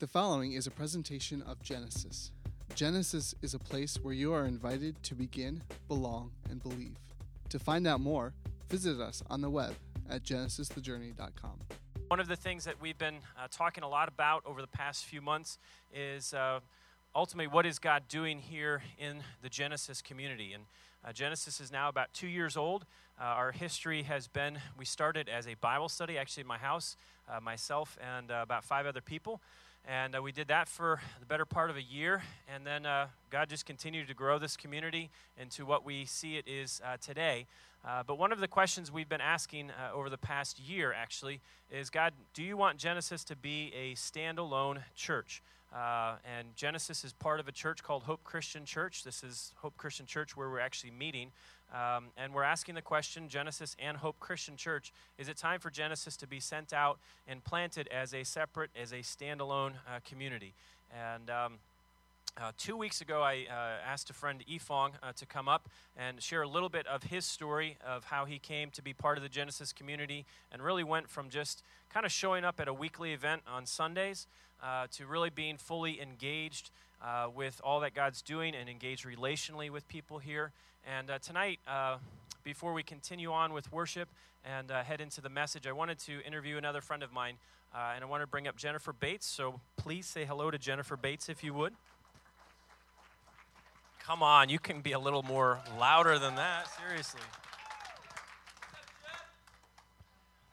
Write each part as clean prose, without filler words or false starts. The following is a presentation of Genesis. Genesis is a place where you are invited to begin, belong, and believe. To find out more, visit us on the web at genesisthejourney.com. One of the things that we've been talking a lot about over the past few months is ultimately what is God doing here in the Genesis community. And Genesis is now about 2 years old. Our history has been, we started as a Bible study, actually in my house, myself and about five other people. And we did that for the better part of a year, and then God just continued to grow this community into what we see it is today. But one of the questions we've been asking over the past year, actually, is God, do you want Genesis to be a standalone church? And Genesis is part of a church called Hope Christian Church. This is Hope Christian Church where we're actually meeting. And we're asking the question, Genesis and Hope Christian Church, is it time for Genesis to be sent out and planted as a separate, as a standalone community? And 2 weeks ago, I asked a friend, Yifong, to come up and share a little bit of his story of how he came to be part of the Genesis community and really went from just kind of showing up at a weekly event on Sundays to really being fully engaged with all that God's doing and engaged relationally with people here. And tonight, before we continue on with worship and head into the message, I wanted to interview another friend of mine, and I want to bring up Jennifer Bates. So please say hello to Jennifer Bates if you would. Come on, you can be a little more louder than that, seriously.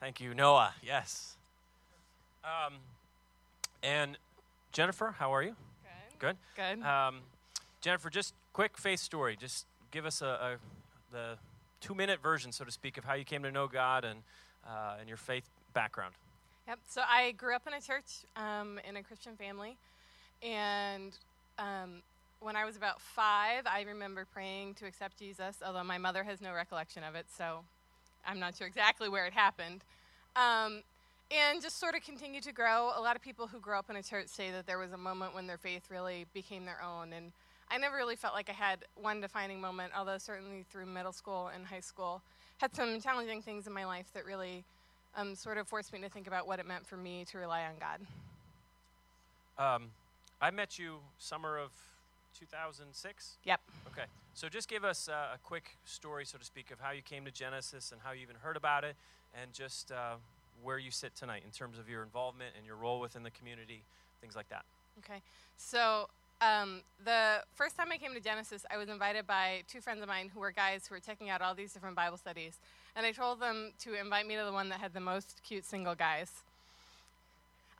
Thank you, Noah, yes. And Jennifer, how are you? Good. Good. Good. Jennifer, just quick faith story. Just give us the 2-minute version, so to speak, of how you came to know God and your faith background. Yep. So I grew up in a church, in a Christian family, and when I was about five, I remember praying to accept Jesus. Although my mother has no recollection of it, so I'm not sure exactly where it happened. And just sort of continue to grow. A lot of people who grow up in a church say that there was a moment when their faith really became their own. And I never really felt like I had one defining moment, although certainly through middle school and high school, had some challenging things in my life that really sort of forced me to think about what it meant for me to rely on God. I met you summer of 2006? Yep. Okay. So just give us a quick story, so to speak, of how you came to Genesis and how you even heard about it, and just where you sit tonight in terms of your involvement and your role within the community, things like that. Okay. So the first time I came to Genesis, I was invited by two friends of mine who were guys who were checking out all these different Bible studies. And I told them to invite me to the one that had the most cute single guys.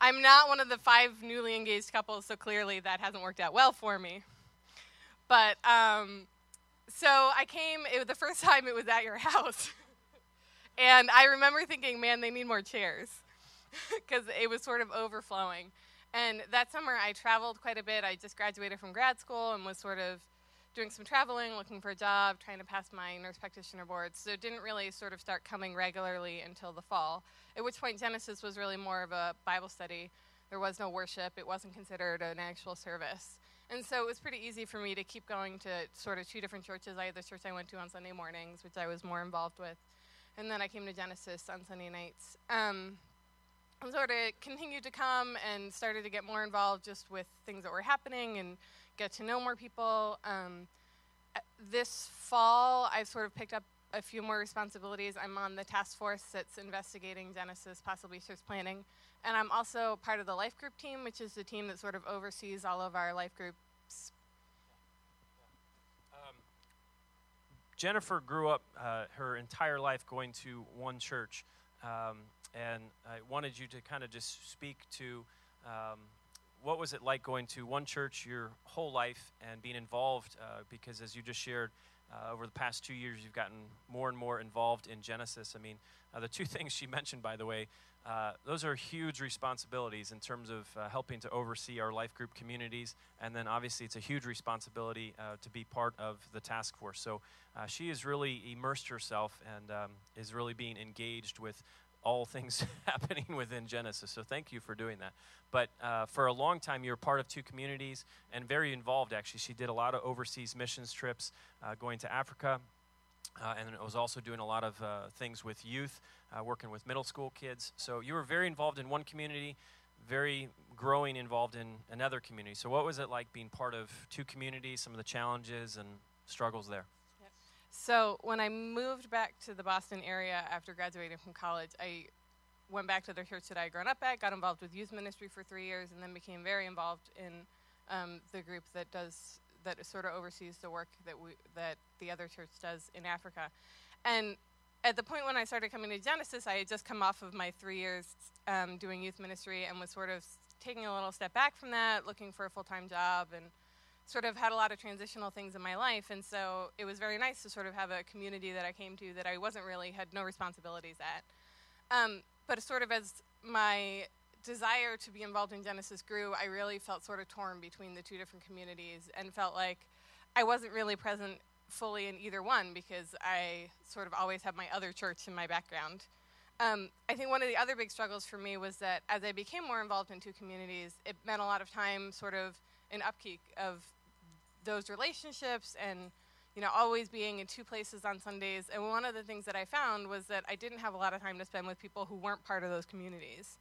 I'm not one of the five newly engaged couples, so clearly that hasn't worked out well for me. But so I came, it was the first time it was at your house. And I remember thinking, man, they need more chairs, because it was sort of overflowing. And that summer, I traveled quite a bit. I just graduated from grad school and was sort of doing some traveling, looking for a job, trying to pass my nurse practitioner board. So it didn't really sort of start coming regularly until the fall, at which point Genesis was really more of a Bible study. There was no worship. It wasn't considered an actual service. And so it was pretty easy for me to keep going to sort of two different churches. I had the church I went to on Sunday mornings, which I was more involved with. And then I came to Genesis on Sunday nights. I sort of continued to come and started to get more involved just with things that were happening and get to know more people. This fall, I've sort of picked up a few more responsibilities. I'm on the task force that's investigating Genesis, possibly church planning. And I'm also part of the life group team, which is the team that sort of oversees all of our life groups. Jennifer grew up her entire life going to one church, and I wanted you to kind of just speak to what was it like going to one church your whole life and being involved, because as you just shared, over the past 2 years, you've gotten more and more involved in Genesis. I mean, the two things she mentioned, by the way, those are huge responsibilities in terms of helping to oversee our life group communities. And then obviously it's a huge responsibility to be part of the task force. So she has really immersed herself and is really being engaged with all things happening within Genesis. So thank you for doing that. But for a long time, you were part of two communities and very involved, actually. She did a lot of overseas missions trips, going to Africa. And I was also doing a lot of things with youth, working with middle school kids. So you were very involved in one community, very growing involved in another community. So what was it like being part of two communities, some of the challenges and struggles there? Yep. So when I moved back to the Boston area after graduating from college, I went back to the church that I had grown up at, got involved with youth ministry for 3 years, and then became very involved in the group that sort of oversees the work that the other church does in Africa. And at the point when I started coming to Genesis, I had just come off of my 3 years doing youth ministry and was sort of taking a little step back from that, looking for a full-time job, and sort of had a lot of transitional things in my life. And so it was very nice to sort of have a community that I came to that I had no responsibilities at. But sort of as my desire to be involved in Genesis grew, I really felt sort of torn between the two different communities and felt like I wasn't really present fully in either one because I sort of always had my other church in my background. I think one of the other big struggles for me was that as I became more involved in two communities, it meant a lot of time sort of an upkeep of those relationships and, always being in two places on Sundays. And one of the things that I found was that I didn't have a lot of time to spend with people who weren't part of those communities.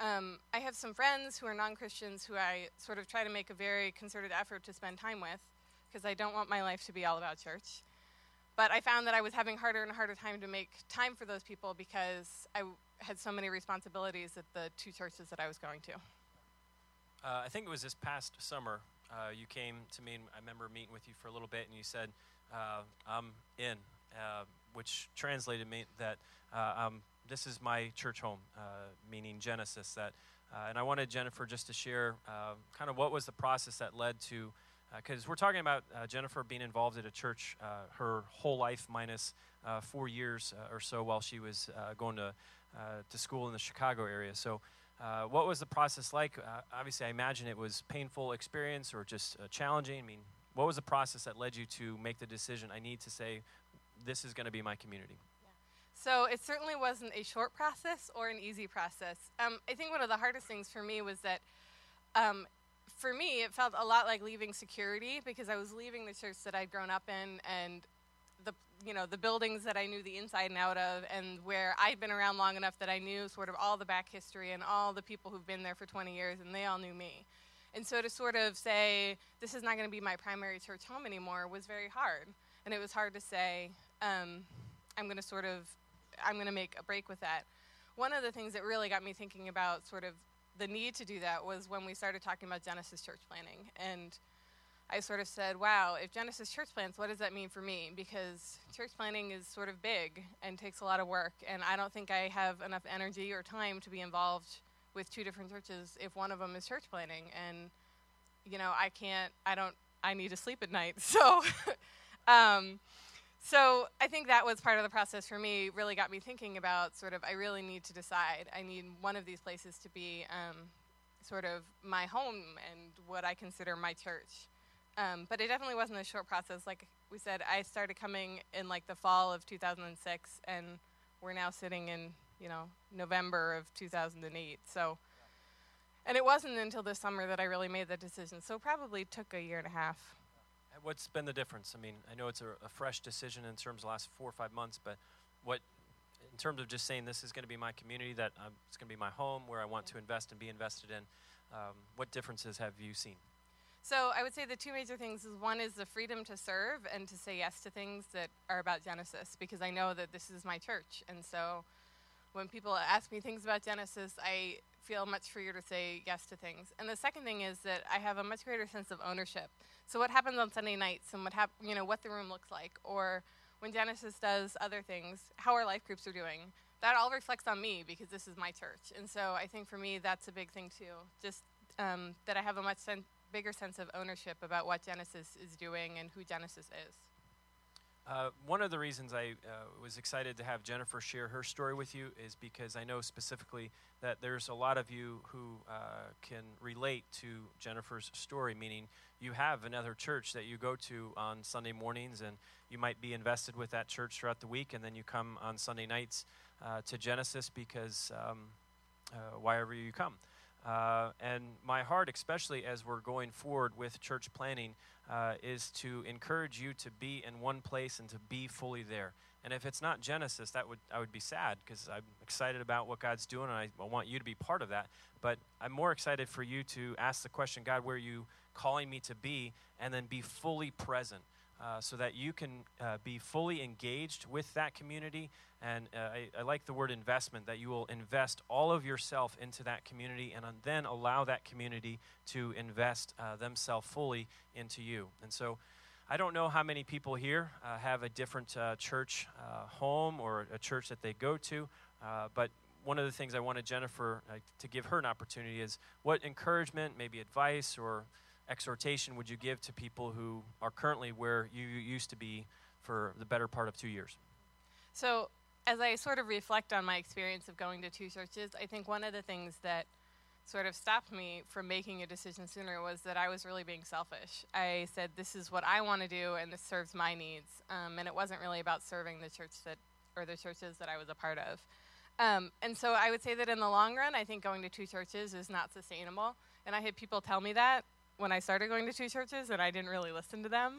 I have some friends who are non-Christians who I sort of try to make a very concerted effort to spend time with because I don't want my life to be all about church. But I found that I was having harder and harder time to make time for those people because I had so many responsibilities at the two churches that I was going to. I think it was this past summer you came to me, and I remember meeting with you for a little bit, and you said, I'm in, which translated me that this is my church home, meaning Genesis. And I wanted Jennifer just to share kind of what was the process that led to, because we're talking about Jennifer being involved at a church her whole life minus 4 years or so while she was going to school in the Chicago area. So what was the process like? Obviously, I imagine it was painful experience or just challenging. I mean, what was the process that led you to make the decision, I need to say, this is going to be my community? Yeah. So it certainly wasn't a short process or an easy process. I think one of the hardest things for me was that for me, it felt a lot like leaving security because I was leaving the church that I'd grown up in and the buildings that I knew the inside and out of and where I'd been around long enough that I knew sort of all the back history and all the people who've been there for 20 years and they all knew me. And so to sort of say, this is not going to be my primary church home anymore was very hard. And it was hard to say, I'm going to make a break with that. One of the things that really got me thinking about sort of the need to do that was when we started talking about Genesis church planning. And I sort of said, wow, if Genesis church plants, what does that mean for me? Because church planning is sort of big and takes a lot of work. And I don't think I have enough energy or time to be involved with two different churches if one of them is church planning. And, I need to sleep at night. So, so I think that was part of the process for me, really got me thinking about sort of, I really need to decide. I need one of these places to be sort of my home and what I consider my church. But it definitely wasn't a short process. Like we said, I started coming in the fall of 2006, and we're now sitting in, November of 2008. So, and it wasn't until this summer that I really made the decision. So it probably took a year and a half. What's been the difference? I mean, I know it's a fresh decision in terms of the last 4 or 5 months, but what, in terms of just saying this is going to be my community, that it's going to be my home, where I want to invest and be invested in, what differences have you seen? So I would say the two major things is one is the freedom to serve and to say yes to things that are about Genesis, because I know that this is my church. And so when people ask me things about Genesis, I feel much freer to say yes to things. And the second thing is that I have a much greater sense of ownership. So what happens on Sunday nights and what the room looks like, or when Genesis does other things, how our life groups are doing, that all reflects on me because this is my church. And so I think for me, that's a big thing too, just that I have a much bigger sense of ownership about what Genesis is doing and who Genesis is. One of the reasons I was excited to have Jennifer share her story with you is because I know specifically that there's a lot of you who can relate to Jennifer's story, meaning you have another church that you go to on Sunday mornings, and you might be invested with that church throughout the week, and then you come on Sunday nights to Genesis because wherever you come. And my heart, especially as we're going forward with church planning, is to encourage you to be in one place and to be fully there. And if it's not Genesis, I would be sad, because I'm excited about what God's doing, and I want you to be part of that. But I'm more excited for you to ask the question, God, where are you calling me to be? And then be fully present so that you can be fully engaged with that community. And I like the word investment, that you will invest all of yourself into that community and then allow that community to invest themselves fully into you. And so, I don't know how many people here have a different church home or a church that they go to, but one of the things I wanted Jennifer to give her an opportunity is, what encouragement, maybe advice or exhortation would you give to people who are currently where you used to be for the better part of 2 years? So as I sort of reflect on my experience of going to two churches, I think one of the things that sort of stopped me from making a decision sooner was that I was really being selfish. I said, this is what I want to do, and this serves my needs. And it wasn't really about serving the church that, or the churches that I was a part of. And so I would say that in the long run, I think going to two churches is not sustainable. And I had people tell me that when I started going to two churches, and I didn't really listen to them.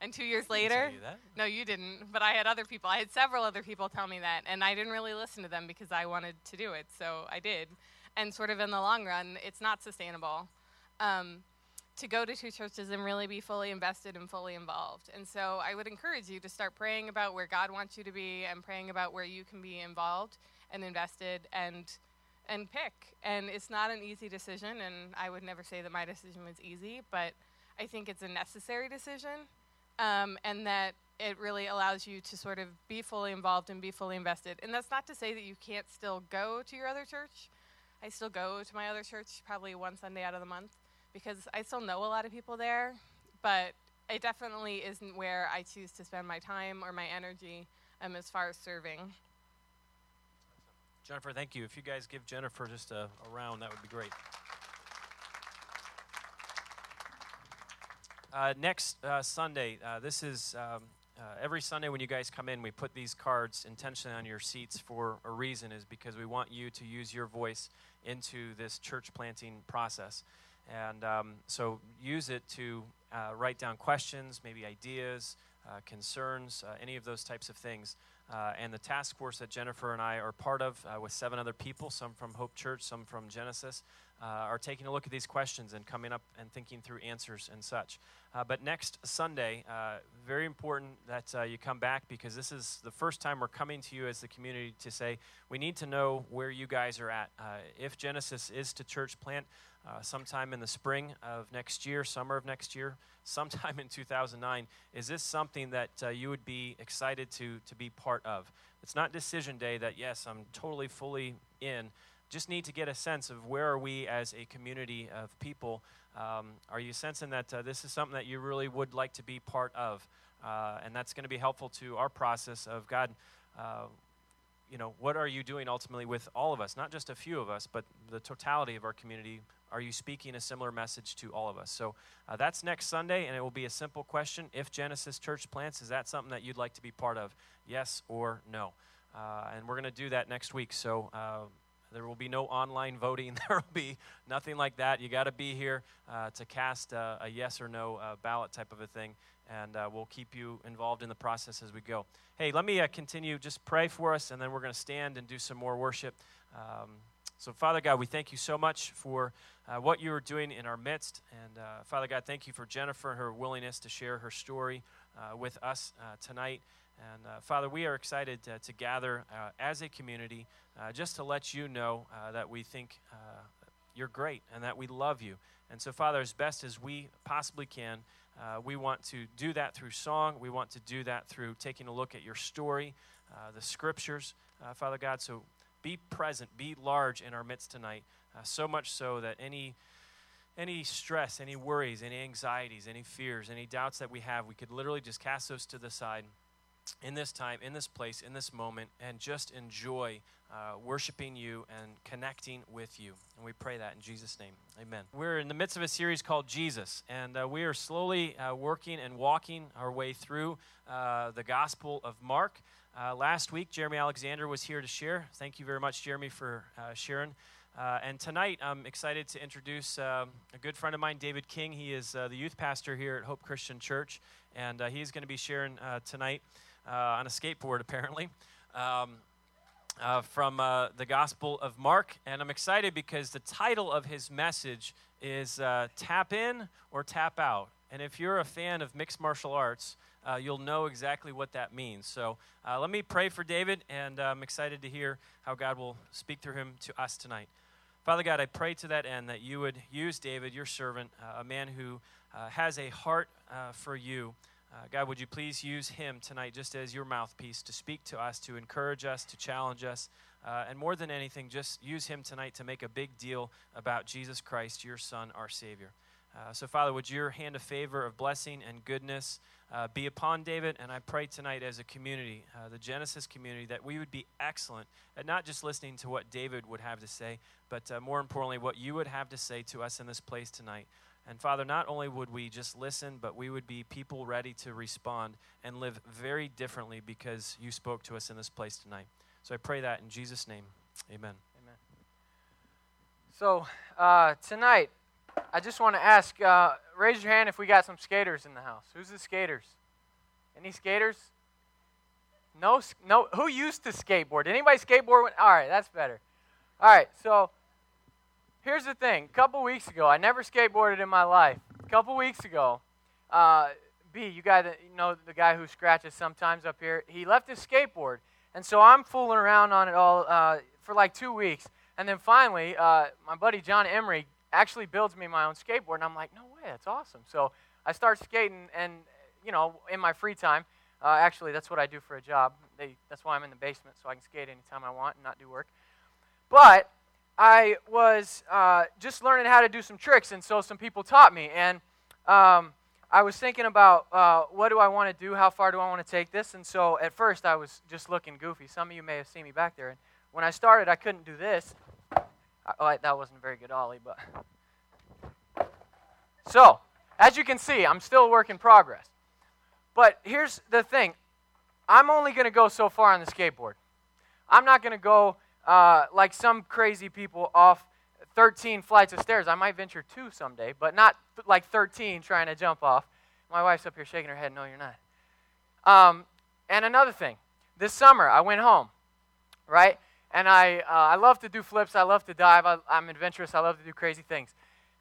And 2 years later, no, you didn't, but I had other people. I had several other people tell me that, and I didn't really listen to them because I wanted to do it, so I did. And sort of in the long run, it's not sustainable to go to two churches and really be fully invested and fully involved. And so I would encourage you to start praying about where God wants you to be, and praying about where you can be involved and invested and pick. And it's not an easy decision, and I would never say that my decision was easy, but I think it's a necessary decision, and that it really allows you to sort of be fully involved and be fully invested. And that's not to say that you can't still go to your other church. I still go to my other church probably one Sunday out of the month, because I still know a lot of people there, but it definitely isn't where I choose to spend my time or my energy as far as serving. Jennifer, thank you. If you guys give Jennifer just a round, that would be great. Next Sunday, this is every Sunday when you guys come in, we put these cards intentionally on your seats for a reason, is because we want you to use your voice into this church planting process. And so use it to write down questions, maybe ideas, concerns, any of those types of things. And the task force that Jennifer and I are part of with 7 other people, some from Hope Church, some from Genesis, are taking a look at these questions and coming up and thinking through answers and such. But next Sunday, very important that you come back, because this is the first time we're coming to you as the community to say, we need to know where you guys are at. If Genesis is to church plant sometime in the spring of next year, summer of next year, sometime in 2009, is this something that you would be excited to be part of? It's not decision day that, yes, I'm totally, fully in. Just need to get a sense of where are we as a community of people. Are you sensing that this is something that you really would like to be part of? And that's going to be helpful to our process of, God, what are you doing ultimately with all of us? Not just a few of us, but the totality of our community. Are you speaking a similar message to all of us? So that's next Sunday, and it will be a simple question. If Genesis Church plants, is that something that you'd like to be part of? Yes or no? And we're going to do that next week. So there will be no online voting. There will be nothing like that. You got to be here to cast a yes or no ballot type of a thing, and we'll keep you involved in the process as we go. Hey, let me continue. Just pray for us, and then we're going to stand and do some more worship. So, Father God, we thank you so much for what you are doing in our midst. And, Father God, thank you for Jennifer and her willingness to share her story with us tonight. And, Father, we are excited to gather as a community just to let you know that we think you're great and that we love you. And so, Father, as best as we possibly can, we want to do that through song. We want to do that through taking a look at your story, the scriptures, Father God. So, be present, be large in our midst tonight, so much so that any stress, any worries, any anxieties, any fears, any doubts that we have, we could literally just cast those to the side in this time, in this place, in this moment, and just enjoy worshiping you and connecting with you. And we pray that in Jesus' name. Amen. We're in the midst of a series called Jesus, and we are slowly working and walking our way through the Gospel of Mark. Last week, Jeremy Alexander was here to share. Thank you very much, Jeremy, for sharing. And tonight, I'm excited to introduce a good friend of mine, David King. He is the youth pastor here at Hope Christian Church, and he's going to be sharing tonight. on a skateboard, apparently, from the Gospel of Mark. And I'm excited because the title of his message is Tap In or Tap Out. And if you're a fan of mixed martial arts, you'll know exactly what that means. So let me pray for David, and I'm excited to hear how God will speak through him to us tonight. Father God, I pray to that end that you would use David, your servant, a man who has a heart for you. God, would you please use him tonight just as your mouthpiece to speak to us, to encourage us, to challenge us, and more than anything, just use him tonight to make a big deal about Jesus Christ, your Son, our Savior. So, Father, would your hand of favor, of blessing, and goodness be upon David, and I pray tonight as a community, the Genesis community, that we would be excellent at not just listening to what David would have to say, but more importantly, what you would have to say to us in this place tonight. And Father, not only would we just listen, but we would be people ready to respond and live very differently because you spoke to us in this place tonight. So I pray that in Jesus' name, amen. Amen. So tonight, I just want to ask, raise your hand if we got some skaters in the house. Who's the skaters? Any skaters? No. Who used to skateboard? Anybody skateboard? All right, that's better. All right, so here's the thing. A couple weeks ago, I never skateboarded in my life. A couple weeks ago, B, you guys know the guy who scratches sometimes up here, he left his skateboard. And so I'm fooling around on it all for like 2 weeks. And then finally, my buddy John Emery actually builds me my own skateboard, and I'm like, no way, that's awesome. So I start skating, and, you know, in my free time, actually, that's what I do for a job. That's why I'm in the basement, so I can skate anytime I want and not do work. But I was just learning how to do some tricks, and so some people taught me, and I was thinking about what do I want to do, how far do I want to take this, and so at first I was just looking goofy. Some of you may have seen me back there, and when I started, I couldn't do this. That wasn't a very good ollie, but. So, as you can see, I'm still a work in progress. But here's the thing. I'm only going to go so far on the skateboard. I'm not going to go like some crazy people off 13 flights of stairs. I might venture 2 someday, but not like 13 trying to jump off. My wife's up here shaking her head, no, you're not. And another thing. This summer, I went home, right? And I love to do flips. I love to dive. I'm adventurous. I love to do crazy things.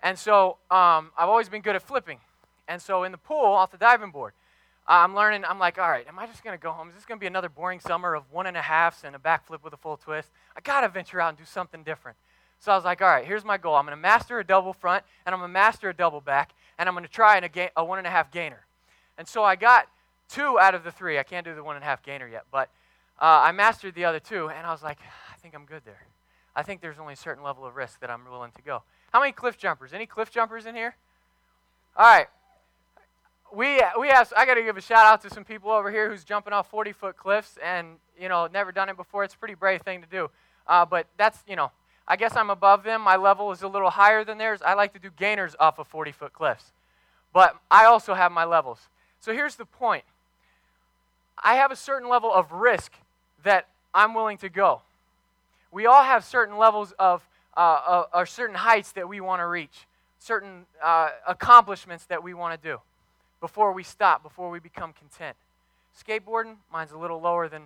And so I've always been good at flipping. And so in the pool, off the diving board, I'm learning. I'm like, all right, am I just going to go home? Is this going to be another boring summer of 1.5s and a backflip with a full twist? I got to venture out and do something different. So I was like, all right, here's my goal. I'm going to master a double front, and I'm going to master a double back, and I'm going to try a 1.5 gainer. And so I got 2 out of the 3. I can't do the 1.5 gainer yet, but I mastered the other 2, and I was like, I think I'm good there. I think there's only a certain level of risk that I'm willing to go. How many cliff jumpers? Any cliff jumpers in here? All right. We asked, I got to give a shout out to some people over here who's jumping off 40-foot cliffs and, you know, never done it before. It's a pretty brave thing to do. But that's, you know, I guess I'm above them. My level is a little higher than theirs. I like to do gainers off of 40-foot cliffs. But I also have my levels. So here's the point. I have a certain level of risk that I'm willing to go. We all have certain levels of, or certain heights that we want to reach, certain accomplishments that we want to do before we stop, before we become content. Skateboarding, mine's a little lower than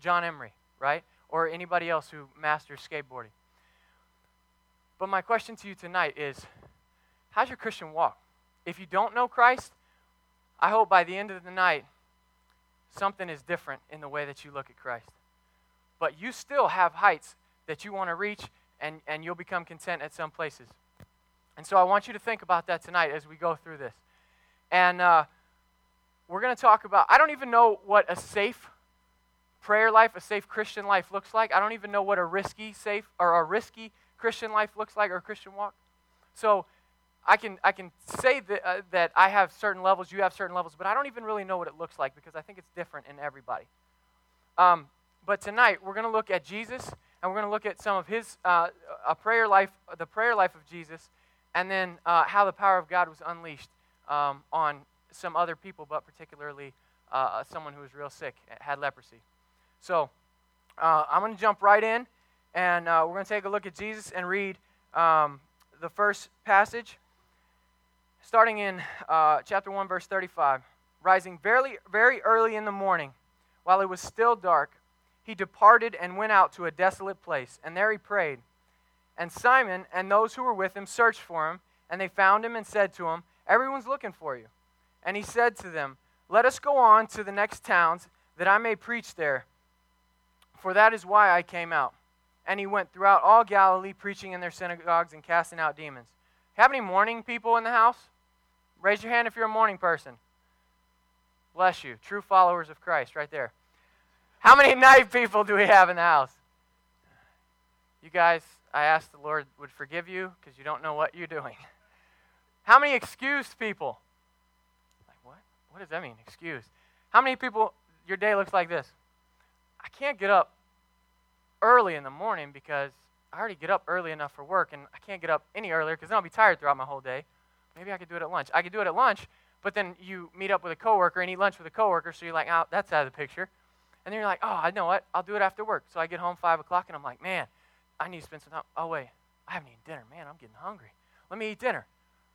John Emery, right? Or anybody else who masters skateboarding. But my question to you tonight is, how's your Christian walk? If you don't know Christ, I hope by the end of the night, something is different in the way that you look at Christ. But you still have heights that you want to reach, and you'll become content at some places. And so I want you to think about that tonight as we go through this. And we're going to talk about, I don't even know what a safe prayer life, a safe Christian life looks like. I don't even know what a risky Christian life looks like or a Christian walk. So I can say that I have certain levels, you have certain levels, but I don't even really know what it looks like because I think it's different in everybody. But tonight, we're going to look at Jesus, and we're going to look at some of his the prayer life of Jesus, and then how the power of God was unleashed on some other people, but particularly someone who was real sick, had leprosy. So I'm going to jump right in, and we're going to take a look at Jesus and read the first passage. Starting in chapter 1, verse 35, rising very, very early in the morning, While it was still dark, he departed and went out to a desolate place, and there he prayed. And Simon and those who were with him searched for him, and they found him and said to him, "Everyone's looking for you." And he said to them, "Let us go on to the next towns, that I may preach there, for that is why I came out." And he went throughout all Galilee, preaching in their synagogues and casting out demons. Have any morning people in the house? Raise your hand if you're a morning person. Bless you. True followers of Christ right there. How many night people do we have in the house? You guys, I asked the Lord would forgive you because you don't know what you're doing. How many excused people? Like what? What does that mean, excused? How many people, your day looks like this? I can't get up early in the morning because I already get up early enough for work, and I can't get up any earlier because then I'll be tired throughout my whole day. Maybe I could do it at lunch. I could do it at lunch, but then you meet up with a coworker and eat lunch with a coworker, so you're like, oh, that's out of the picture. And then you're like, oh, I know what, I'll do it after work. So I get home 5 o'clock, and I'm like, man, I need to spend some time. Oh, wait, I haven't eaten dinner. Man, I'm getting hungry. Let me eat dinner,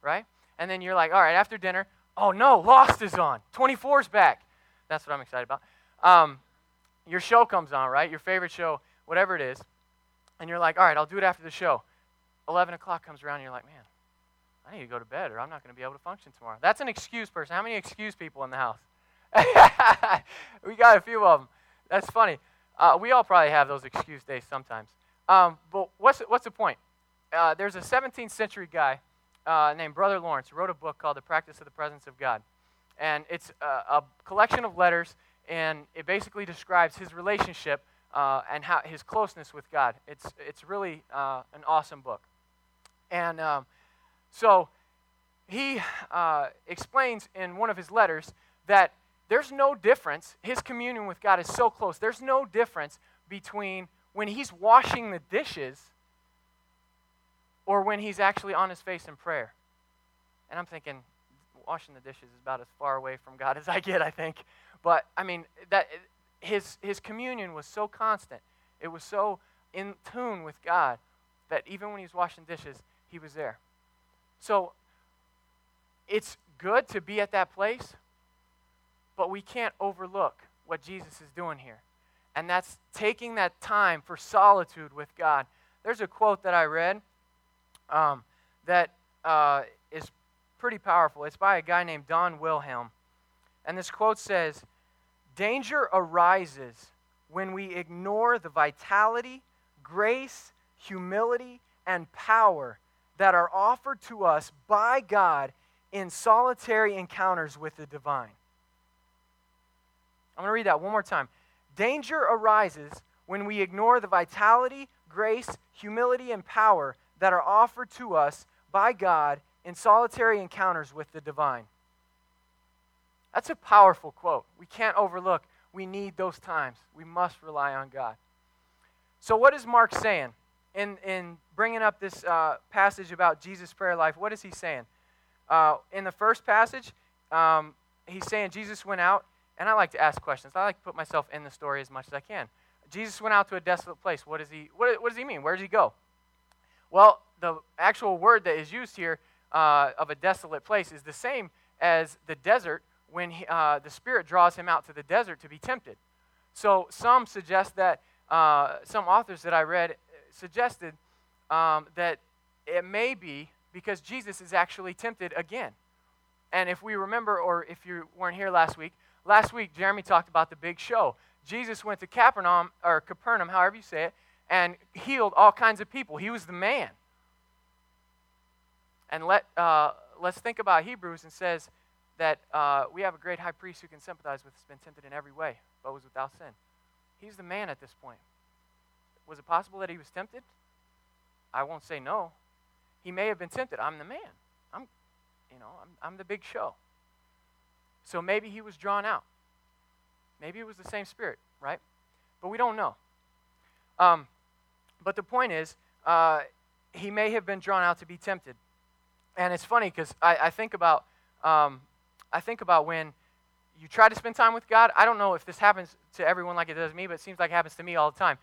right? And then you're like, all right, after dinner, oh, no, Lost is on. 24's back. That's what I'm excited about. Your show comes on, right? Your favorite show, whatever it is. And you're like, all right, I'll do it after the show. 11 o'clock comes around, and you're like, man, I need to go to bed or I'm not going to be able to function tomorrow. That's an excuse person. How many excuse people in the house? We got a few of them. That's funny. We all probably have those excuse days sometimes. But what's the point? There's a 17th century guy named Brother Lawrence who wrote a book called The Practice of the Presence of God. And it's a collection of letters, and it basically describes his relationship and how his closeness with God. It's really an awesome book. And so he explains in one of his letters that there's no difference. His communion with God is so close. There's no difference between when he's washing the dishes or when he's actually on his face in prayer. And I'm thinking, washing the dishes is about as far away from God as I get, I think. But, I mean, that his communion was so constant. It was so in tune with God that even when he was washing dishes, he was there. So it's good to be at that place, but we can't overlook what Jesus is doing here. And that's taking that time for solitude with God. There's a quote that I read that is pretty powerful. It's by a guy named Don Wilhelm. And this quote says, "Danger arises when we ignore the vitality, grace, humility, and power that are offered to us by God in solitary encounters with the divine." I'm going to read that one more time. Danger arises when we ignore the vitality, grace, humility, and power that are offered to us by God in solitary encounters with the divine. That's a powerful quote. We can't overlook. We need those times. We must rely on God. So what is Mark saying in bringing up this passage about Jesus' prayer life? What is he saying? In the first passage, he's saying Jesus went out. And I like to ask questions. I like to put myself in the story as much as I can. Jesus went out to a desolate place. What does he mean? Where does he go? Well, the actual word that is used here of a desolate place is the same as the desert when the Spirit draws him out to the desert to be tempted. So some suggest that, some authors that I read suggested that it may be because Jesus is actually tempted again. And if we remember, or if you weren't here last week, Jeremy talked about the big show. Jesus went to Capernaum, however you say it, and healed all kinds of people. He was the man. And let's think about Hebrews and says that we have a great high priest who can sympathize with us, been tempted in every way, but was without sin. He's the man at this point. Was it possible that he was tempted? I won't say no. He may have been tempted. I'm the man. I'm the big show. So maybe he was drawn out. Maybe it was the same Spirit, right? But we don't know. But the point is, he may have been drawn out to be tempted. And it's funny because I think about when you try to spend time with God. I don't know if this happens to everyone like it does me, but it seems like it happens to me all the time.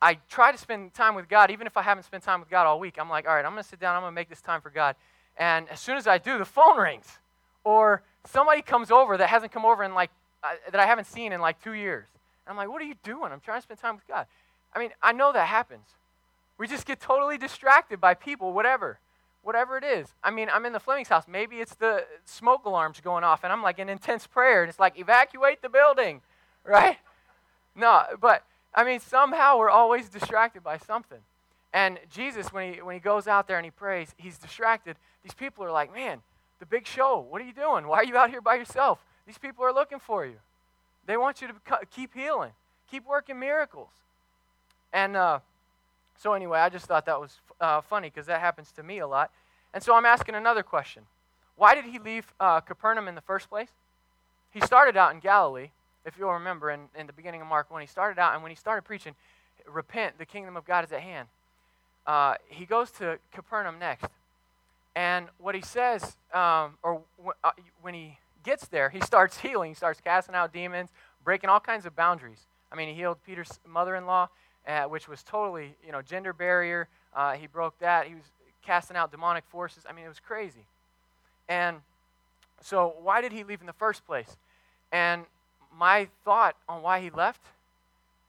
I try to spend time with God, even if I haven't spent time with God all week. I'm like, all right, I'm going to sit down. I'm going to make this time for God. And as soon as I do, the phone rings. Or somebody comes over that hasn't come over in that I haven't seen in 2 years. I'm like, what are you doing? I'm trying to spend time with God. I mean, I know that happens. We just get totally distracted by people, whatever it is. I mean, I'm in the Fleming's house. Maybe it's the smoke alarms going off, and I'm like in intense prayer, and it's like, evacuate the building, right? No, but, I mean, somehow we're always distracted by something. And Jesus, when he goes out there and he prays, he's distracted. These people are like, man, the big show, what are you doing? Why are you out here by yourself? These people are looking for you. They want you to keep healing, keep working miracles. And so anyway, I just thought that was funny because that happens to me a lot. And so I'm asking another question. Why did he leave Capernaum in the first place? He started out in Galilee, if you'll remember, in the beginning of Mark 1. He started out, and when he started preaching, repent, the kingdom of God is at hand. He goes to Capernaum next. And what he says, when he gets there, he starts healing. He starts casting out demons, breaking all kinds of boundaries. I mean, he healed Peter's mother-in-law, which was totally, gender barrier. He broke that. He was casting out demonic forces. I mean, it was crazy. And so why did he leave in the first place? And my thought on why he left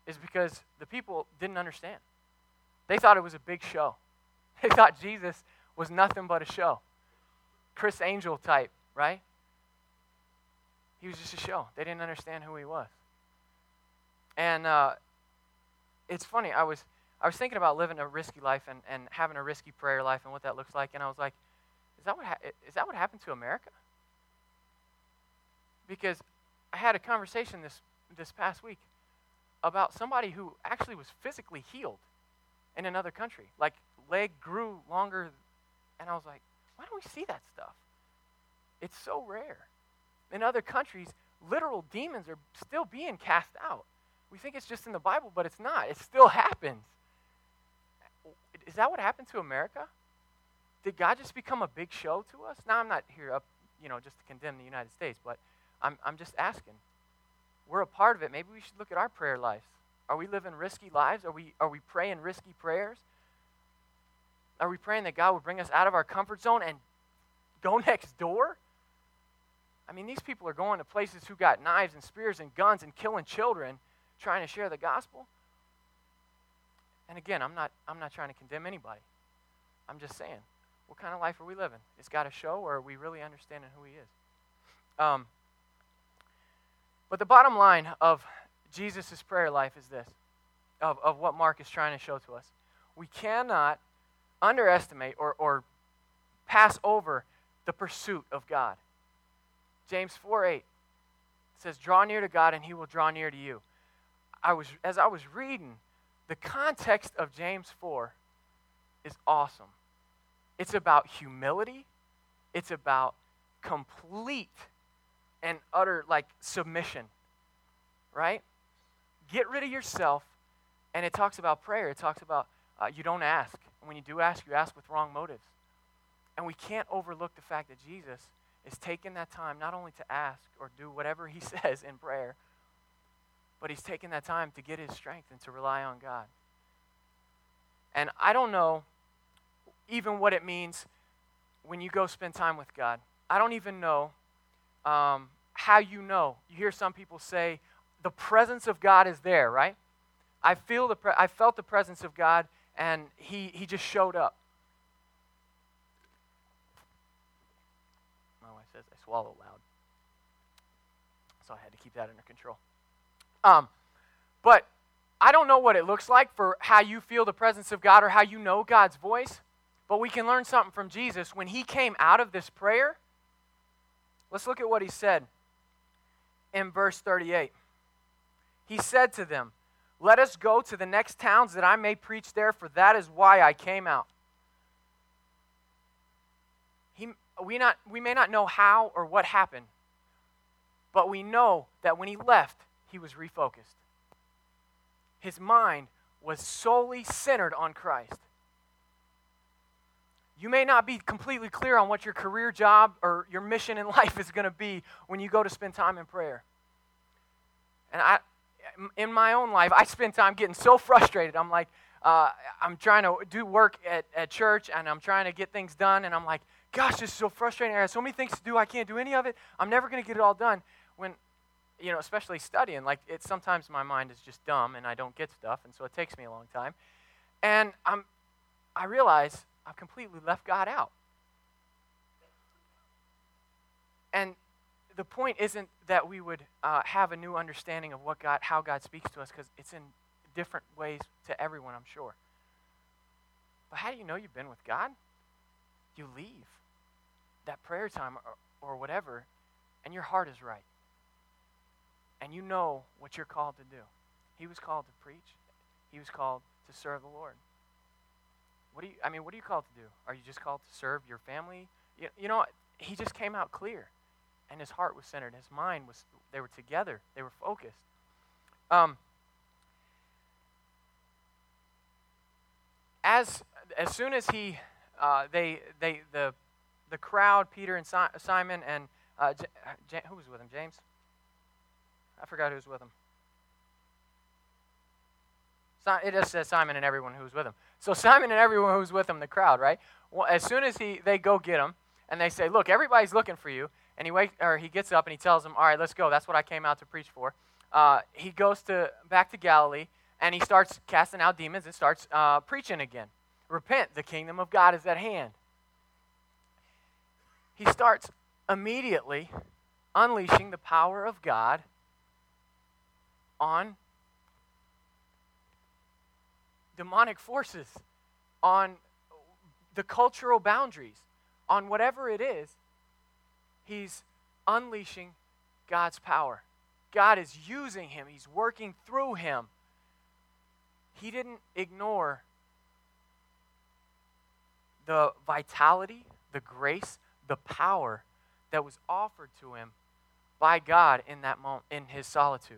is because the people didn't understand. They thought it was a big show. They thought Jesus was nothing but a show. Chris Angel type, right? He was just a show. They didn't understand who he was. And it's funny. I was thinking about living a risky life and having a risky prayer life and what that looks like. And I was like, is that what happened to America? Because I had a conversation this past week about somebody who actually was physically healed in another country. Like, leg grew longer. And I was like, why don't we see that stuff? It's so rare. In other countries, literal demons are still being cast out. We think it's just in the Bible, but it's not. It still happens. Is that what happened to America? Did God just become a big show to us? Now, I'm not here up, just to condemn the United States, but I'm just asking. We're a part of it. Maybe we should look at our prayer lives. Are we living risky lives? Are we praying risky prayers? Are we praying that God would bring us out of our comfort zone and go next door? I mean, these people are going to places who got knives and spears and guns and killing children trying to share the gospel. And again, I'm not trying to condemn anybody. I'm just saying, what kind of life are we living? It's got a show, or are we really understanding who he is? But the bottom line of Jesus' prayer life is this, of what Mark is trying to show to us. We cannot underestimate or pass over the pursuit of God. James 4:8 says, draw near to God and he will draw near to you. As I was reading, the context of James 4 is awesome. It's about humility. It's about complete and utter submission, right? Get rid of yourself, and it talks about prayer. It talks about you don't ask. And when you do ask, you ask with wrong motives. And we can't overlook the fact that Jesus is taking that time not only to ask or do whatever he says in prayer, but he's taking that time to get his strength and to rely on God. And I don't know even what it means when you go spend time with God. I don't even know how you know. You hear some people say, the presence of God is there, right? I felt the presence of God, and he just showed up. My wife says I swallow loud, so I had to keep that under control. But I don't know what it looks like for how you feel the presence of God or how you know God's voice, but we can learn something from Jesus. When he came out of this prayer, let's look at what he said in verse 38. He said to them, let us go to the next towns that I may preach there, for that is why I came out. We may not know how or what happened, but we know that when he left, he was refocused. His mind was solely centered on Christ. You may not be completely clear on what your career, job, or your mission in life is going to be when you go to spend time in prayer. And in my own life, I spend time getting so frustrated. I'm like, I'm trying to do work at church, and I'm trying to get things done, and I'm like, gosh, this is so frustrating. I have so many things to do. I can't do any of it. I'm never going to get it all done. When you know, especially studying, like, it's sometimes my mind is just dumb and I don't get stuff, and so it takes me a long time. And I realize I've completely left God out. And the point isn't that we would have a new understanding of what God, how God speaks to us, because it's in different ways to everyone, I'm sure. But how do you know you've been with God? You leave that prayer time or whatever, and your heart is right. And you know what you're called to do. He was called to preach. He was called to serve the Lord. What are you called to do? Are you just called to serve your family? You know, he just came out clear. And his heart was centered. His mind was, they were together. They were focused. As soon as he, the crowd, Peter and Simon and, who was with him, James? I forgot who was with him. It just says Simon and everyone who was with him. So Simon and everyone who was with him, the crowd, right? Well, as soon as they go get him, and they say, look, everybody's looking for you. And he gets up and he tells them, all right, let's go. That's what I came out to preach for. He goes back to Galilee, and he starts casting out demons and starts preaching again. Repent, the kingdom of God is at hand. He starts immediately unleashing the power of God on demonic forces, on the cultural boundaries, on whatever it is. He's unleashing God's power. God is using him. He's working through him. He didn't ignore the vitality, the grace, the power that was offered to him by God in that moment, in his solitude.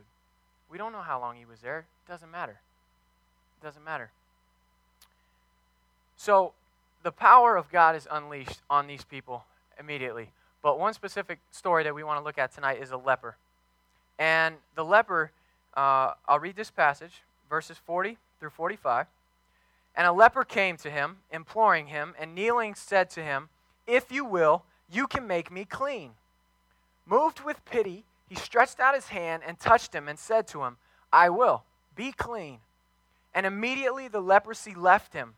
We don't know how long he was there. It doesn't matter. It doesn't matter. So the power of God is unleashed on these people immediately. But one specific story that we want to look at tonight is a leper. And the leper, I'll read this passage, verses 40 through 45. And a leper came to him, imploring him, and kneeling said to him, if you will, you can make me clean. Moved with pity, he stretched out his hand and touched him and said to him, I will, be clean. And immediately the leprosy left him,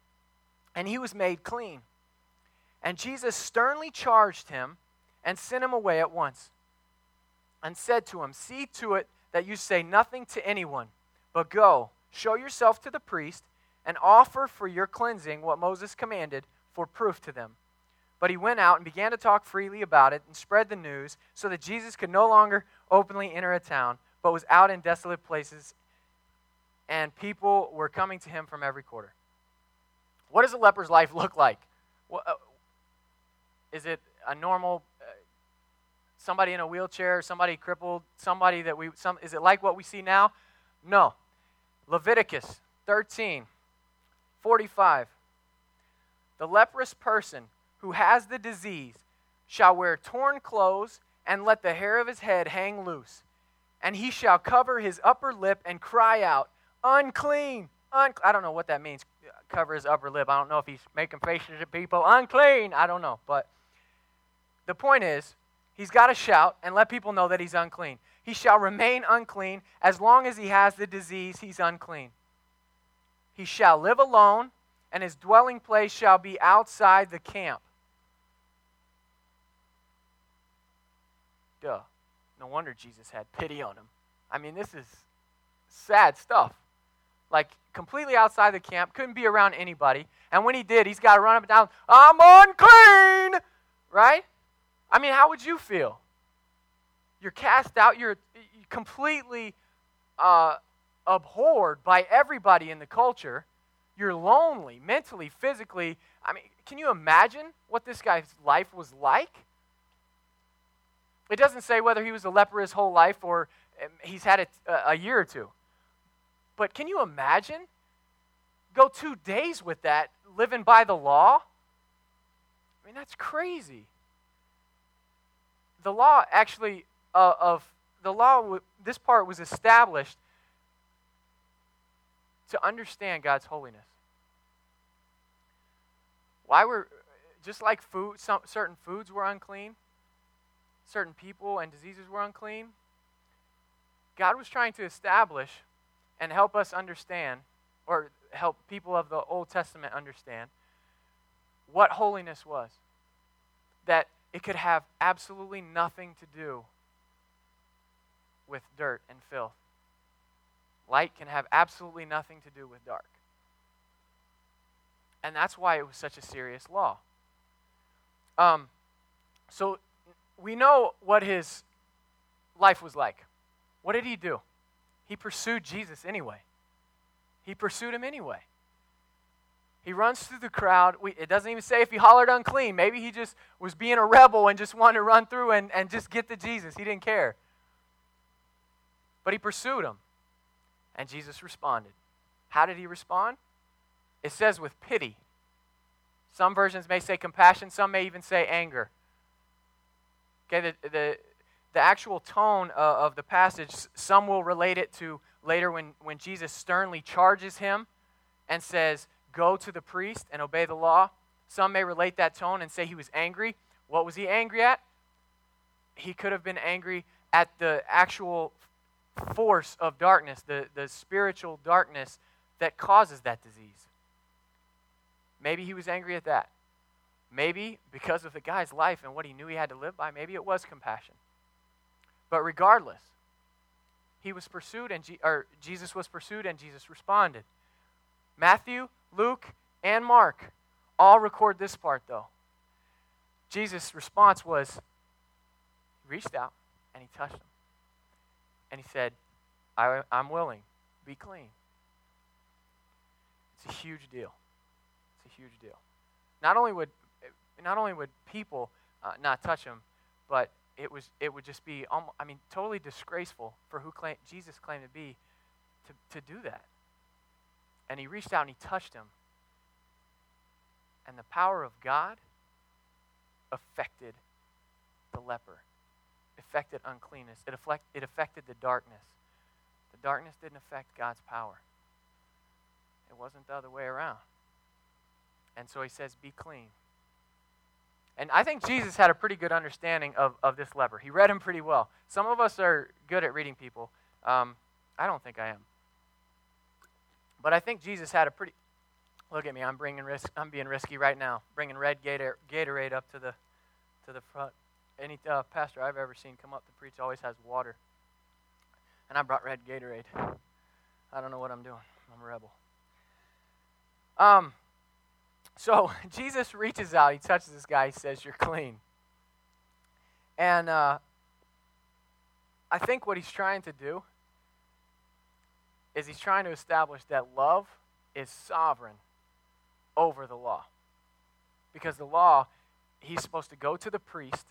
and he was made clean. And Jesus sternly charged him, and sent him away at once, and said to him, see to it that you say nothing to anyone, but go, show yourself to the priest, and offer for your cleansing what Moses commanded for proof to them. But he went out and began to talk freely about it, and spread the news, so that Jesus could no longer openly enter a town, but was out in desolate places, and people were coming to him from every quarter. What does a leper's life look like? Is it a normal somebody in a wheelchair, somebody crippled, somebody that is it like what we see now? No. Leviticus 13:45. The leprous person who has the disease shall wear torn clothes and let the hair of his head hang loose, and he shall cover his upper lip and cry out, unclean, I don't know what that means, cover his upper lip. I don't know if he's making faces at people, unclean, I don't know, but the point is, he's got to shout and let people know that he's unclean. He shall remain unclean. As long as he has the disease, he's unclean. He shall live alone, and his dwelling place shall be outside the camp. Duh. No wonder Jesus had pity on him. I mean, this is sad stuff. Like, completely outside the camp, couldn't be around anybody. And when he did, he's got to run up and down, I'm unclean! Right? I mean, how would you feel? You're cast out. You're completely abhorred by everybody in the culture. You're lonely, mentally, physically. I mean, can you imagine what this guy's life was like? It doesn't say whether he was a leper his whole life or he's had it a year or two. But can you imagine? Go 2 days with that, living by the law? I mean, that's crazy. The law actually, this part was established to understand God's holiness. Why just like food, certain foods were unclean, certain people and diseases were unclean, God was trying to establish and help us understand, or help people of the Old Testament understand, what holiness was. That it could have absolutely nothing to do with dirt and filth. Light can have absolutely nothing to do with dark. And that's why it was such a serious law. So we know what his life was like. What did he do? He pursued Jesus anyway. He pursued him anyway. He runs through the crowd. It doesn't even say if he hollered unclean. Maybe he just was being a rebel and just wanted to run through and just get to Jesus. He didn't care. But he pursued him. And Jesus responded. How did he respond? It says with pity. Some versions may say compassion. Some may even say anger. Okay, the actual tone of the passage, some will relate it to later when Jesus sternly charges him and says, go to the priest and obey the law. Some may relate that tone and say he was angry. What was he angry at? He could have been angry at the actual force of darkness, the spiritual darkness that causes that disease. Maybe he was angry at that. Maybe because of the guy's life and what he knew he had to live by, maybe it was compassion. But regardless, he was pursued, Jesus was pursued, and Jesus responded. Matthew, Luke, and Mark all record this part, though. Jesus' response was, he reached out, and he touched him. And he said, I'm willing. Be clean. It's a huge deal. It's a huge deal. Not only would people not touch him, but it would just be, totally disgraceful for who Jesus claimed to be to do that. And he reached out and he touched him. And the power of God affected the leper, affected uncleanness. It affected the darkness. The darkness didn't affect God's power. It wasn't the other way around. And so he says, be clean. And I think Jesus had a pretty good understanding of this leper. He read him pretty well. Some of us are good at reading people. I don't think I am. But I think Jesus had a pretty... Look at me, I'm being risky right now. Bringing red Gatorade up to the front. Any pastor I've ever seen come up to preach always has water. And I brought red Gatorade. I don't know what I'm doing. I'm a rebel. So Jesus reaches out, he touches this guy, he says, you're clean. And I think what he's trying to do is he's trying to establish that love is sovereign over the law. Because the law, he's supposed to go to the priest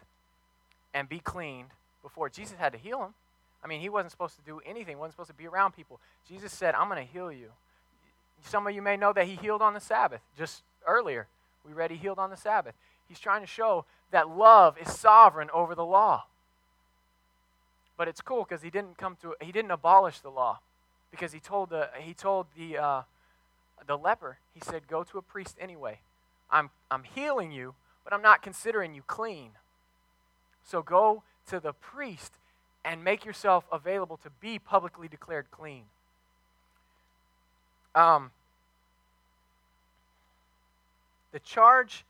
and be cleaned before Jesus had to heal him. He wasn't supposed to do anything, wasn't supposed to be around people. Jesus said, I'm going to heal you. Some of you may know that he healed on the Sabbath. Just earlier, we read he healed on the Sabbath. He's trying to show that love is sovereign over the law. But it's cool because he didn't abolish the law, because he told the leper, he said, go to a priest anyway. I'm healing you, but I'm not considering you clean. So go to the priest and make yourself available to be publicly declared clean. The charge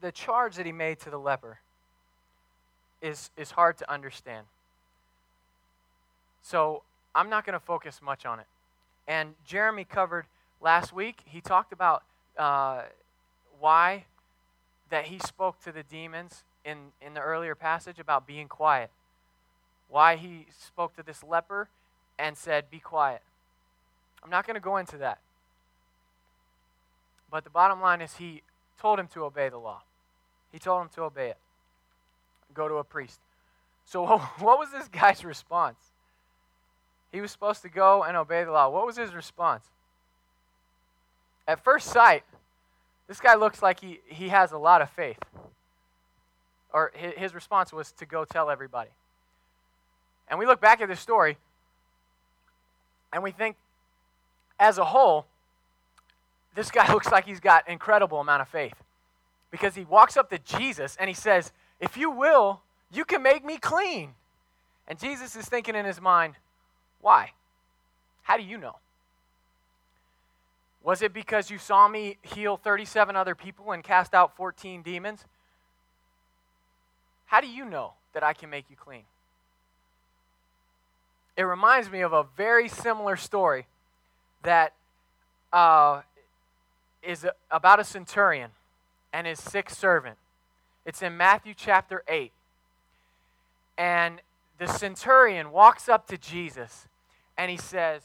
that he made to the leper is hard to understand. So I'm not going to focus much on it. And Jeremy covered last week, he talked about why that he spoke to the demons in the earlier passage about being quiet. Why he spoke to this leper and said, be quiet. I'm not going to go into that. But the bottom line is he told him to obey the law. He told him to obey it. Go to a priest. So what was this guy's response? He was supposed to go and obey the law. What was his response? At first sight, this guy looks like he has a lot of faith. Or his response was to go tell everybody. And we look back at this story, and we think, as a whole, this guy looks like he's got an incredible amount of faith, because he walks up to Jesus and he says, if you will, you can make me clean. And Jesus is thinking in his mind, why? How do you know? Was it because you saw me heal 37 other people and cast out 14 demons? How do you know that I can make you clean? It reminds me of a very similar story that is about a centurion and his sick servant. It's in Matthew chapter 8. And the centurion walks up to Jesus and he says,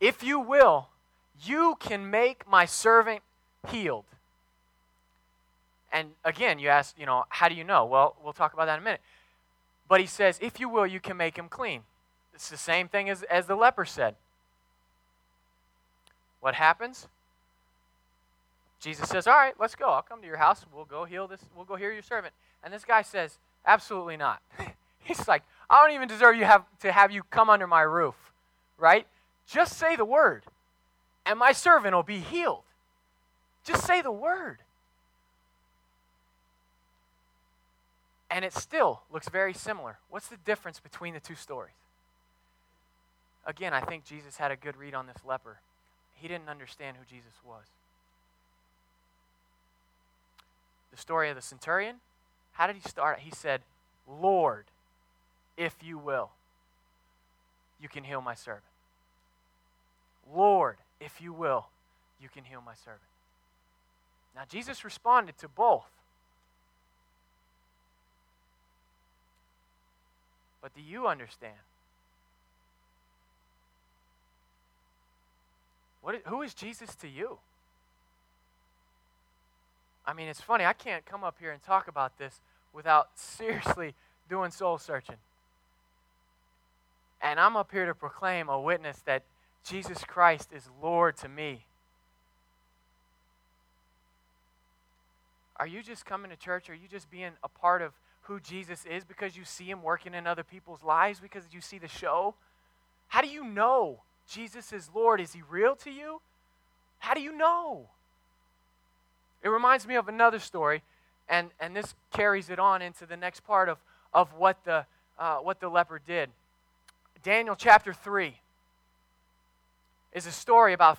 "If you will, you can make my servant healed." And again, you ask, how do you know? Well, we'll talk about that in a minute. But he says, if you will, you can make him clean. It's the same thing as the leper said. What happens? Jesus says, all right, let's go. I'll come to your house. We'll go heal your servant. And this guy says, absolutely not. He's like, I don't even deserve to have you come under my roof, right? Just say the word, and my servant will be healed. Just say the word. And it still looks very similar. What's the difference between the two stories? Again, I think Jesus had a good read on this leper. He didn't understand who Jesus was. The story of the centurion, how did he start? He said, Lord, if you will, you can heal my servant. Lord, if you will, you can heal my servant. Now, Jesus responded to both. But do you understand? Who is Jesus to you? I mean, it's funny. I can't come up here and talk about this without seriously doing soul searching. And I'm up here to proclaim a witness that Jesus Christ is Lord to me. Are you just coming to church? Are you just being a part of who Jesus is because you see him working in other people's lives, because you see the show? How do you know Jesus is Lord? Is he real to you? How do you know? It reminds me of another story, and this carries it on into the next part of what the leper did. Daniel chapter 3 is a story about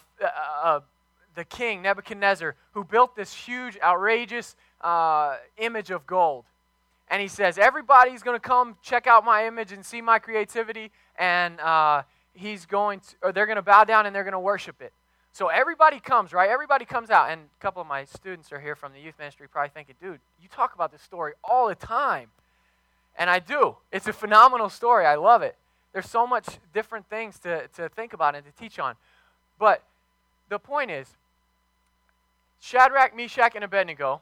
the king, Nebuchadnezzar, who built this huge, outrageous image of gold. And he says, everybody's going to come check out my image and see my creativity, and they're going to bow down and they're going to worship it. So everybody comes, right? Everybody comes out. And a couple of my students are here from the youth ministry probably thinking, dude, you talk about this story all the time. And I do. It's a phenomenal story. I love it. There's so much different things to think about and to teach on. But the point is, Shadrach, Meshach, and Abednego,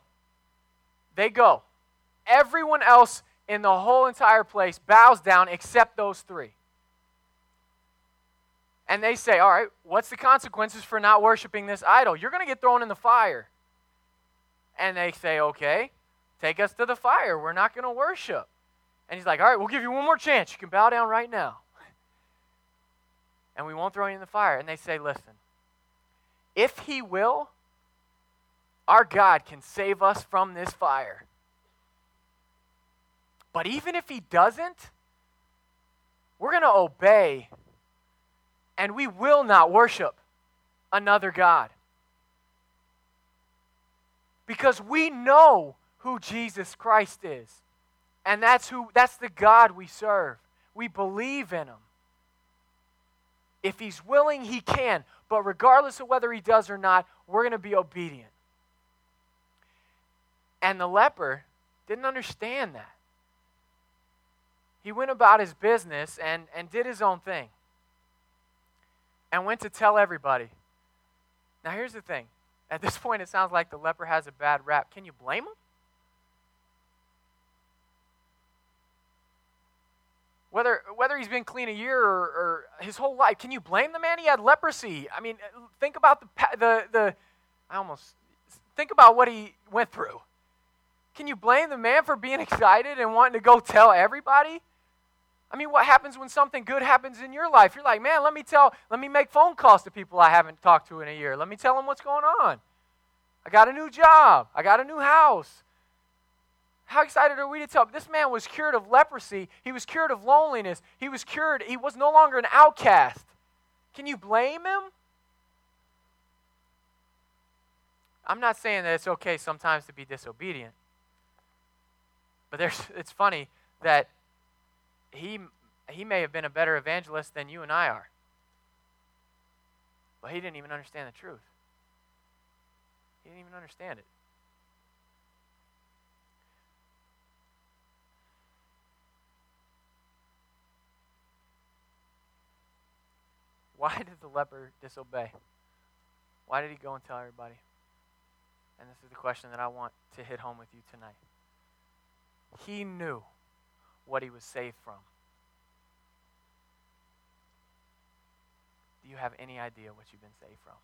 they go. Everyone else in the whole entire place bows down except those three. And they say, all right, what's the consequences for not worshiping this idol? You're going to get thrown in the fire. And they say, okay, take us to the fire. We're not going to worship. And he's like, all right, we'll give you one more chance. You can bow down right now. And we won't throw you in the fire. And they say, listen, if he will, our God can save us from this fire. But even if he doesn't, we're going to obey and we will not worship another God. Because we know who Jesus Christ is. And that's the God we serve. We believe in him. If he's willing, he can. But regardless of whether he does or not, we're going to be obedient. And the leper didn't understand that. He went about his business and did his own thing. And went to tell everybody. Now here's the thing. At this point it sounds like the leper has a bad rap. Can you blame him? Whether he's been clean a year or his whole life, can you blame the man? He had leprosy. I mean, think about think about what he went through. Can you blame the man for being excited and wanting to go tell everybody? I mean, what happens when something good happens in your life? You're like, man, let me make phone calls to people I haven't talked to in a year. Let me tell them what's going on. I got a new job. I got a new house. How excited are we to tell? This man was cured of leprosy. He was cured of loneliness. He was cured. He was no longer an outcast. Can you blame him? I'm not saying that it's okay sometimes to be disobedient. But it's funny that he may have been a better evangelist than you and I are. But he didn't even understand the truth. He didn't even understand it. Why did the leper disobey? Why did he go and tell everybody? And this is the question that I want to hit home with you tonight. He knew what he was saved from. Do you have any idea what you've been saved from?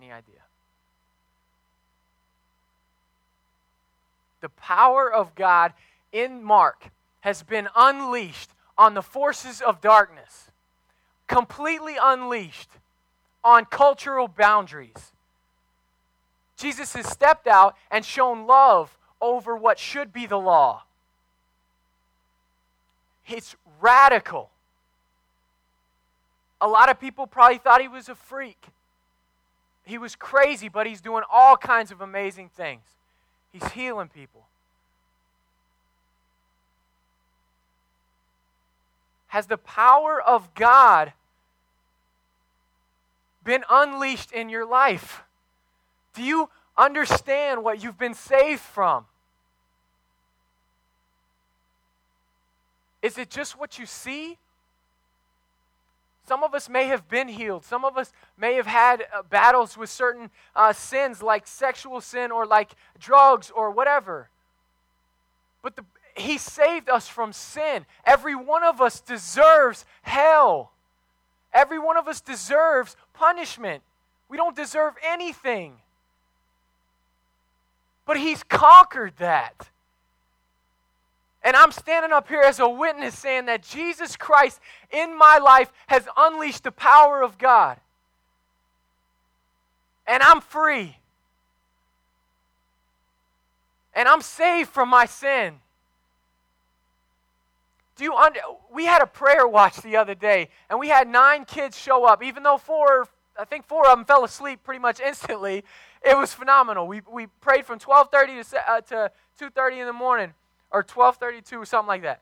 Any idea? The power of God in Mark has been unleashed on the forces of darkness, completely unleashed on cultural boundaries. Jesus has stepped out and shown love over what should be the law. It's radical. A lot of people probably thought he was a freak. He was crazy, but he's doing all kinds of amazing things. He's healing people. Has the power of God been unleashed in your life? Do you understand what you've been saved from? Is it just what you see? Some of us may have been healed. Some of us may have had battles with certain sins like sexual sin or like drugs or whatever. But He saved us from sin. Every one of us deserves hell. Every one of us deserves punishment. We don't deserve anything. But He's conquered that. And I'm standing up here as a witness saying that Jesus Christ in my life has unleashed the power of God. And I'm free. And I'm saved from my sin. We had a prayer watch the other day, and we had 9 kids show up, even though 4 of them fell asleep pretty much instantly. It was phenomenal. We prayed from 12:30 to 2:30 in the morning. Or 12:32, something like that.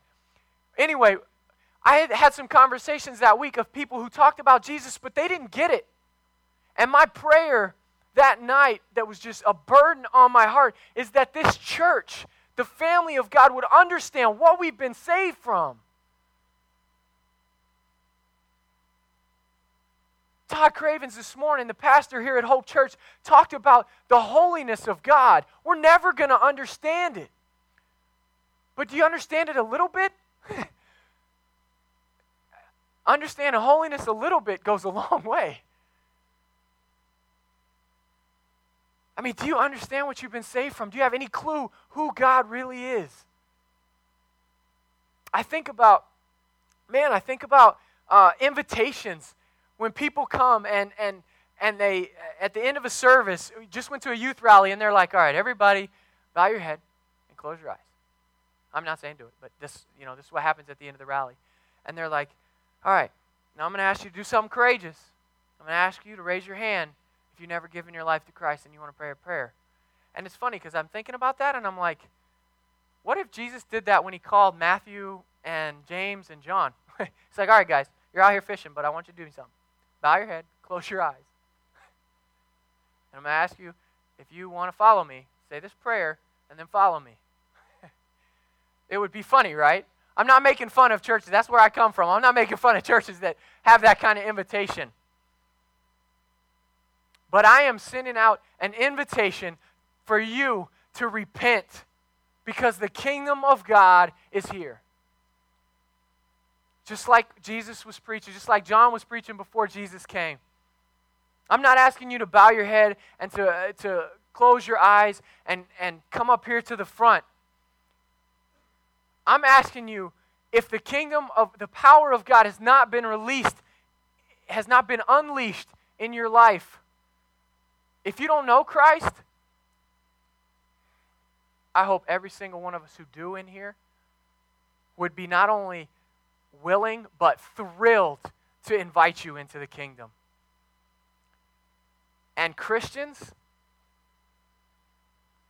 Anyway, I had some conversations that week of people who talked about Jesus, but they didn't get it. And my prayer that night that was just a burden on my heart is that this church, the family of God, would understand what we've been saved from. Todd Cravens this morning, the pastor here at Hope Church, talked about the holiness of God. We're never going to understand it. But do you understand it a little bit? Understanding holiness a little bit goes a long way. I mean, do you understand what you've been saved from? Do you have any clue who God really is? I think about invitations when people come and they, at the end of a service, we just went to a youth rally and they're like, all right, everybody, bow your head and close your eyes. I'm not saying do it, but this is what happens at the end of the rally. And they're like, all right, now I'm going to ask you to do something courageous. I'm going to ask you to raise your hand if you've never given your life to Christ and you want to pray a prayer. And it's funny because I'm thinking about that, and I'm like, what if Jesus did that when he called Matthew and James and John? It's like, all right, guys, you're out here fishing, but I want you to do something. Bow your head, close your eyes. And I'm going to ask you, if you want to follow me, say this prayer and then follow me. It would be funny, right? I'm not making fun of churches. That's where I come from. I'm not making fun of churches that have that kind of invitation. But I am sending out an invitation for you to repent because the kingdom of God is here. Just like Jesus was preaching, just like John was preaching before Jesus came. I'm not asking you to bow your head and to close your eyes and come up here to the front. I'm asking you, if the kingdom of the power of God has not been released, has not been unleashed in your life, if you don't know Christ, I hope every single one of us who do in here would be not only willing, but thrilled to invite you into the kingdom. And Christians,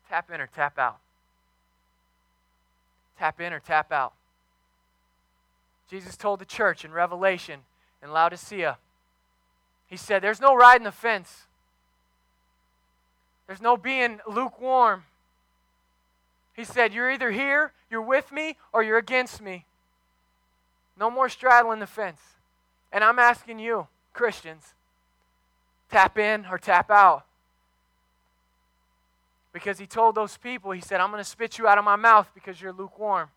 tap in or tap out. Tap in or tap out. Jesus told the church in Revelation in Laodicea, he said, there's no riding the fence. There's no being lukewarm. He said, you're either here, you're with me, or you're against me. No more straddling the fence. And I'm asking you, Christians, tap in or tap out. Because he told those people, he said, I'm going to spit you out of my mouth because you're lukewarm.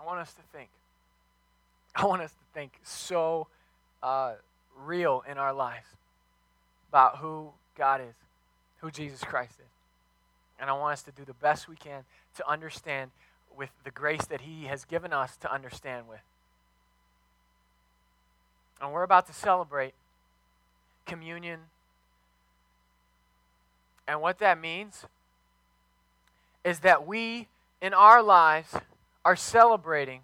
I want us to think. I want us to think so real in our lives about who God is, who Jesus Christ is. And I want us to do the best we can to understand with the grace that he has given us to understand with. And we're about to celebrate communion. And what that means is that we, in our lives, are celebrating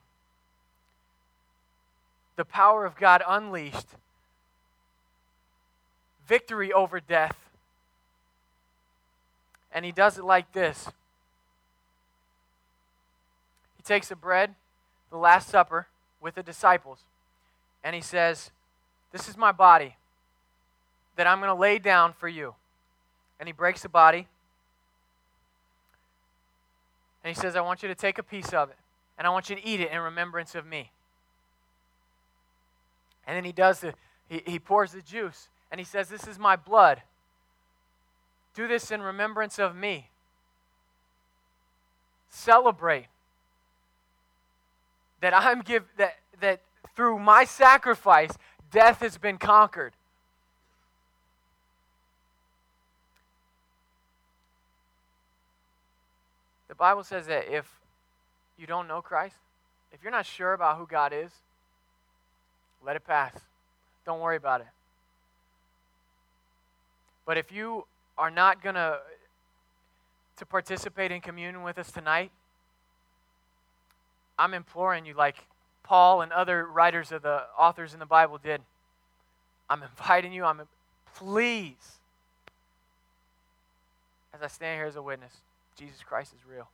the power of God unleashed, victory over death. And he does it like this. He takes the bread, the Last Supper, with the disciples, and he says, this is my body that I'm going to lay down for you. And he breaks the body, and he says, I want you to take a piece of it. And I want you to eat it in remembrance of me. And then he does the, he pours the juice. And he says, this is my blood. Do this in remembrance of me. Celebrate that that through my sacrifice, death has been conquered. The Bible says that if you don't know Christ, if you're not sure about who God is, let it pass. Don't worry about it. But if you are not going to participate in communion with us tonight, I'm imploring you, like Paul and other writers of the authors in the Bible did. I'm inviting you. Please, as I stand here as a witness, Jesus Christ is real.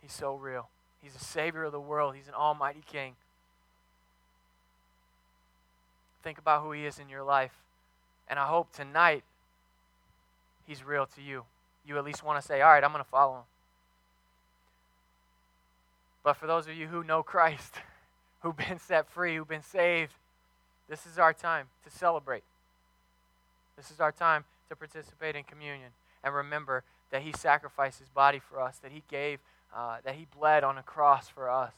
He's so real. He's the Savior of the world. He's an almighty King. Think about who he is in your life. And I hope tonight he's real to you. You at least want to say, all right, I'm going to follow him. But for those of you who know Christ, who've been set free, who've been saved, this is our time to celebrate. This is our time to participate in communion and remember that he sacrificed his body for us, that he gave that he bled on a cross for us.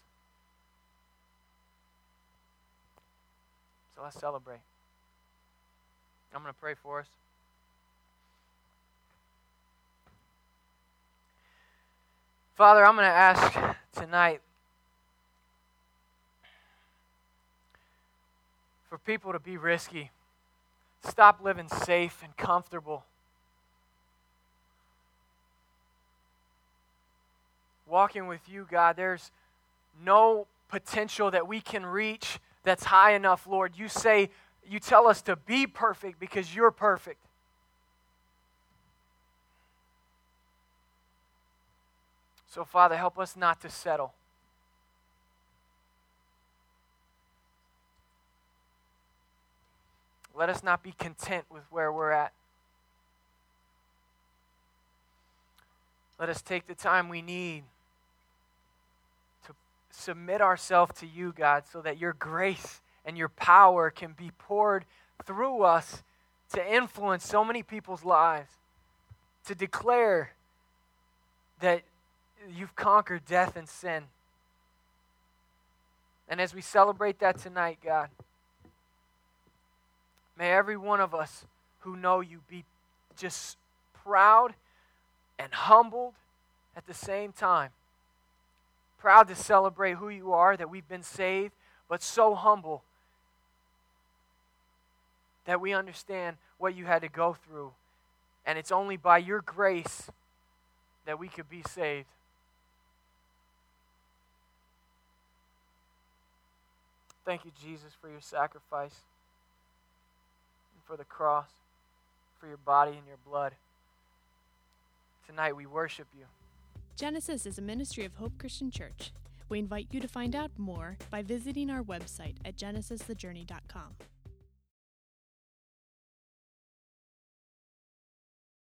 So let's celebrate. I'm going to pray for us. Father, I'm going to ask tonight for people to be risky. Stop living safe and comfortable. Walking with you, God, there's no potential that we can reach that's high enough, Lord. You say, you tell us to be perfect because you're perfect. So, Father, help us not to settle. Let us not be content with where we're at. Let us take the time we need to submit ourselves to you, God, so that your grace and your power can be poured through us to influence so many people's lives, to declare that you've conquered death and sin. And as we celebrate that tonight, God, may every one of us who know you be just proud and humbled at the same time. Proud to celebrate who you are, that we've been saved, but so humble that we understand what you had to go through. And it's only by your grace that we could be saved. Thank you, Jesus, for your sacrifice and for the cross, for your body and your blood. Tonight we worship you. Genesis is a ministry of Hope Christian Church. We invite you to find out more by visiting our website at genesisthejourney.com.